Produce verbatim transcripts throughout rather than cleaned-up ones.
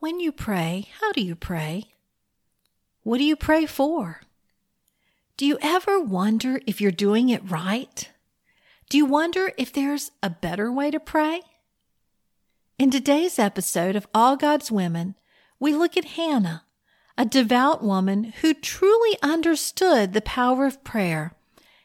When you pray, how do you pray? What do you pray for? Do you ever wonder if you're doing it right? Do you wonder if there's a better way to pray? In today's episode of All God's Women, we look at Hannah, a devout woman who truly understood the power of prayer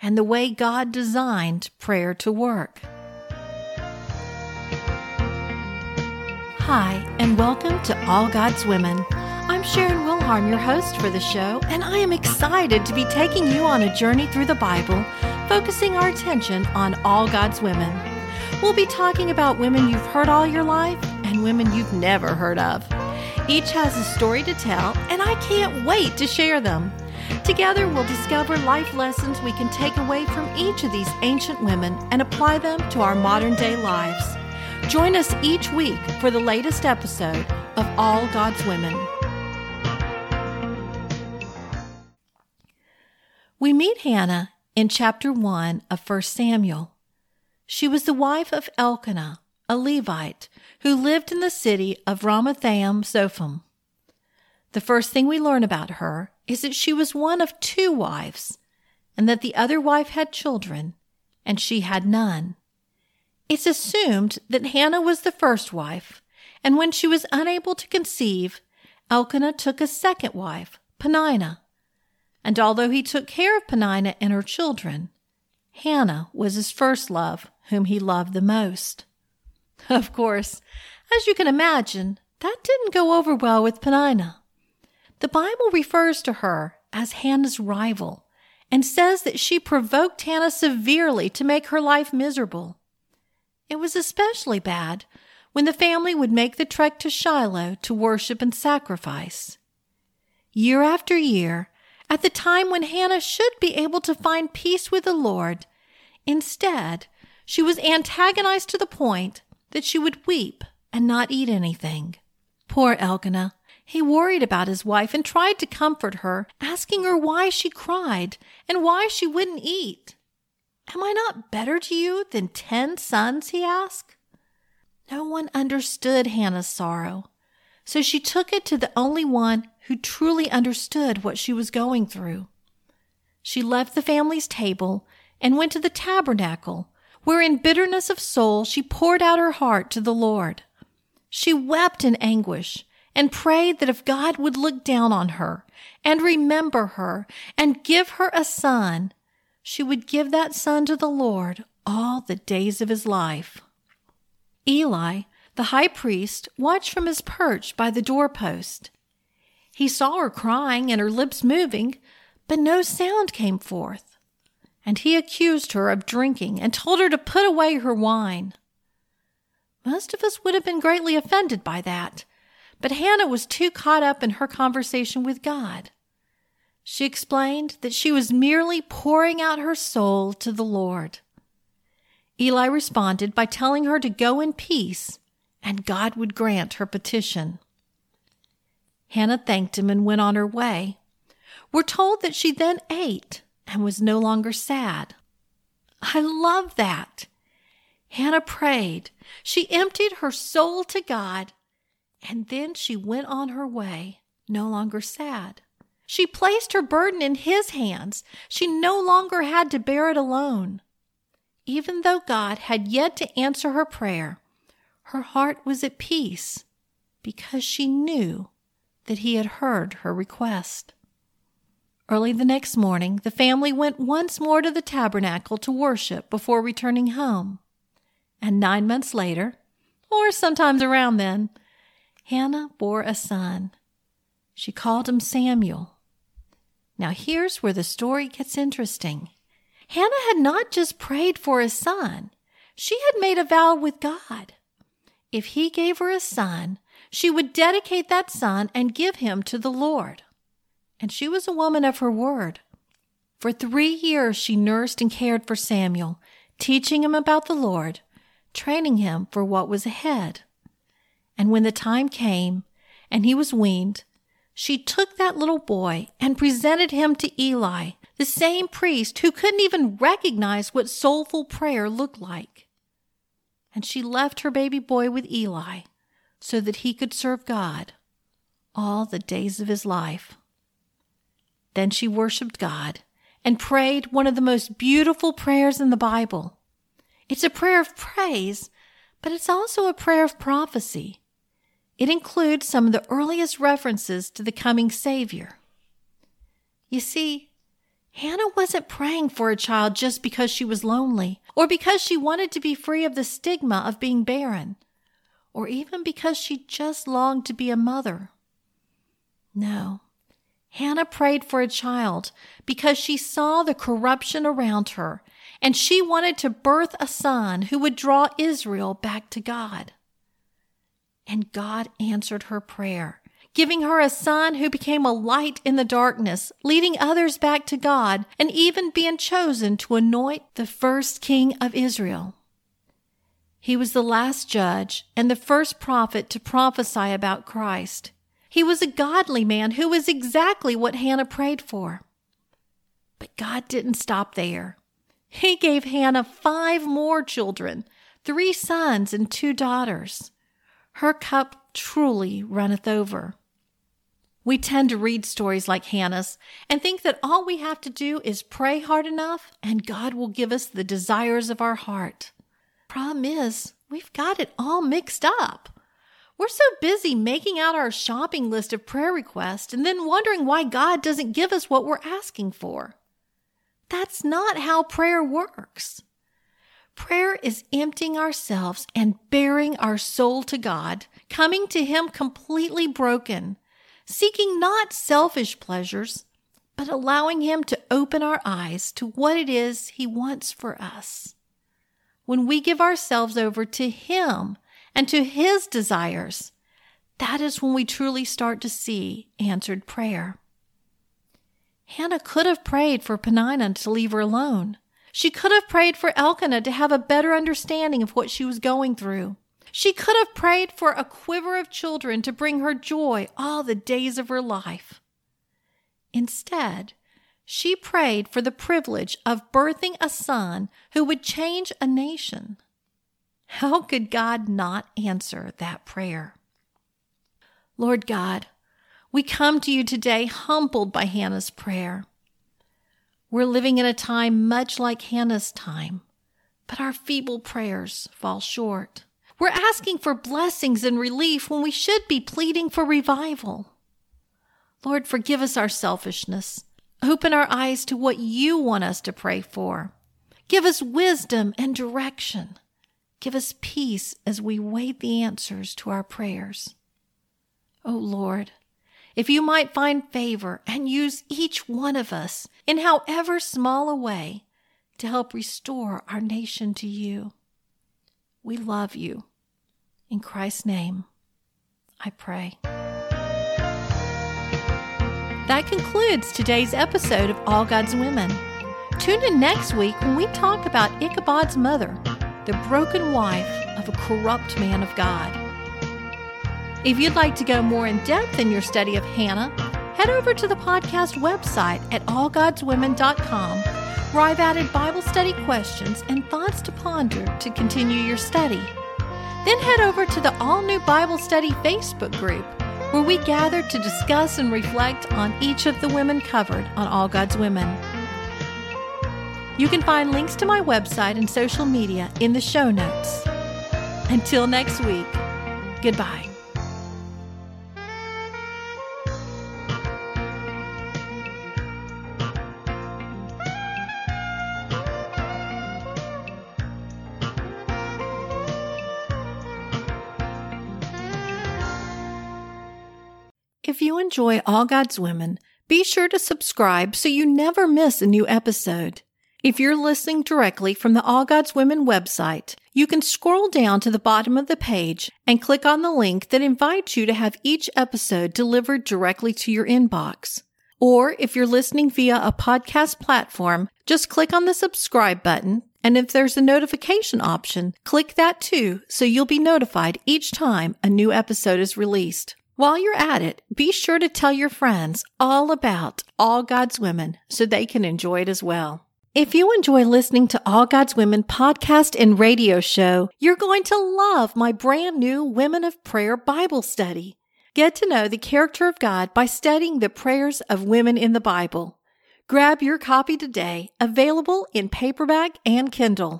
and the way God designed prayer to work. Hi, and welcome to All God's Women. I'm Sharon Wilharm, your host for the show, and I am excited to be taking you on a journey through the Bible, focusing our attention on all God's women. We'll be talking about women you've heard all your life and women you've never heard of. Each has a story to tell, and I can't wait to share them. Together, we'll discover life lessons we can take away from each of these ancient women and apply them to our modern-day lives. Join us each week for the latest episode of All God's Women. We meet Hannah in chapter one of First Samuel. She was the wife of Elkanah, a Levite, who lived in the city of Ramathaim Zophim. The first thing we learn about her is that she was one of two wives, and that the other wife had children, and she had none. It's assumed that Hannah was the first wife, and when she was unable to conceive, Elkanah took a second wife, Peninnah. And although he took care of Peninnah and her children, Hannah was his first love, whom he loved the most. Of course, as you can imagine, that didn't go over well with Peninnah. The Bible refers to her as Hannah's rival and says that she provoked Hannah severely to make her life miserable. It was especially bad when the family would make the trek to Shiloh to worship and sacrifice. Year after year, at the time when Hannah should be able to find peace with the Lord, instead, she was antagonized to the point that she would weep and not eat anything. Poor Elkanah. He worried about his wife and tried to comfort her, asking her why she cried and why she wouldn't eat. "Am I not better to you than ten sons?" he asked. No one understood Hannah's sorrow, so she took it to the only one who truly understood what she was going through. She left the family's table and went to the tabernacle, where in bitterness of soul she poured out her heart to the Lord. She wept in anguish and prayed that if God would look down on her and remember her and give her a son, she would give that son to the Lord all the days of his life. Eli, the high priest, watched from his perch by the doorpost. He saw her crying and her lips moving, but no sound came forth. And he accused her of drinking and told her to put away her wine. Most of us would have been greatly offended by that, but Hannah was too caught up in her conversation with God. She explained that she was merely pouring out her soul to the Lord. Eli responded by telling her to go in peace, and God would grant her petition. Hannah thanked him and went on her way. We're told that she then ate and was no longer sad. I love that. Hannah prayed. She emptied her soul to God, and then she went on her way, no longer sad. She placed her burden in his hands. She no longer had to bear it alone. Even though God had yet to answer her prayer, her heart was at peace because she knew that he had heard her request. Early the next morning, the family went once more to the tabernacle to worship before returning home. And nine months later, or sometimes around then, Hannah bore a son. She called him Samuel. Now here's where the story gets interesting. Hannah had not just prayed for a son. She had made a vow with God. If he gave her a son, she would dedicate that son and give him to the Lord. And she was a woman of her word. For three years she nursed and cared for Samuel, teaching him about the Lord, training him for what was ahead. And when the time came and he was weaned, she took that little boy and presented him to Eli, the same priest who couldn't even recognize what soulful prayer looked like. And she left her baby boy with Eli so that he could serve God all the days of his life. Then she worshiped God and prayed one of the most beautiful prayers in the Bible. It's a prayer of praise, but it's also a prayer of prophecy. It includes some of the earliest references to the coming Savior. You see, Hannah wasn't praying for a child just because she was lonely, or because she wanted to be free of the stigma of being barren, or even because she just longed to be a mother. No, Hannah prayed for a child because she saw the corruption around her, and she wanted to birth a son who would draw Israel back to God. And God answered her prayer, giving her a son who became a light in the darkness, leading others back to God, and even being chosen to anoint the first king of Israel. He was the last judge and the first prophet to prophesy about Christ. He was a godly man who was exactly what Hannah prayed for. But God didn't stop there. He gave Hannah five more children, three sons and two daughters. Her cup truly runneth over. We tend to read stories like Hannah's and think that all we have to do is pray hard enough and God will give us the desires of our heart. Problem is, we've got it all mixed up. We're so busy making out our shopping list of prayer requests and then wondering why God doesn't give us what we're asking for. That's not how prayer works. Prayer is emptying ourselves and bearing our soul to God, coming to Him completely broken, seeking not selfish pleasures, but allowing Him to open our eyes to what it is He wants for us. When we give ourselves over to Him and to His desires, that is when we truly start to see answered prayer. Hannah could have prayed for Peninnah to leave her alone. She could have prayed for Elkanah to have a better understanding of what she was going through. She could have prayed for a quiver of children to bring her joy all the days of her life. Instead, she prayed for the privilege of birthing a son who would change a nation. How could God not answer that prayer? Lord God, we come to you today humbled by Hannah's prayer. We're living in a time much like Hannah's time, but our feeble prayers fall short. We're asking for blessings and relief when we should be pleading for revival. Lord, forgive us our selfishness. Open our eyes to what you want us to pray for. Give us wisdom and direction. Give us peace as we wait the answers to our prayers. O Lord, if you might find favor and use each one of us in however small a way to help restore our nation to you. We love you. In Christ's name, I pray. That concludes today's episode of All God's Women. Tune in next week when we talk about Ichabod's mother, the broken wife of a corrupt man of God. If you'd like to go more in-depth in your study of Hannah, head over to the podcast website at all gods women dot com, where I've added Bible study questions and thoughts to ponder to continue your study. Then head over to the all-new Bible Study Facebook group, where we gather to discuss and reflect on each of the women covered on All God's Women. You can find links to my website and social media in the show notes. Until next week, goodbye. If you enjoy All God's Women, be sure to subscribe so you never miss a new episode. If you're listening directly from the All God's Women website, you can scroll down to the bottom of the page and click on the link that invites you to have each episode delivered directly to your inbox. Or if you're listening via a podcast platform, just click on the subscribe button, and if there's a notification option, click that too so you'll be notified each time a new episode is released. While you're at it, be sure to tell your friends all about All God's Women so they can enjoy it as well. If you enjoy listening to All God's Women podcast and radio show, you're going to love my brand new Women of Prayer Bible study. Get to know the character of God by studying the prayers of women in the Bible. Grab your copy today, available in paperback and Kindle.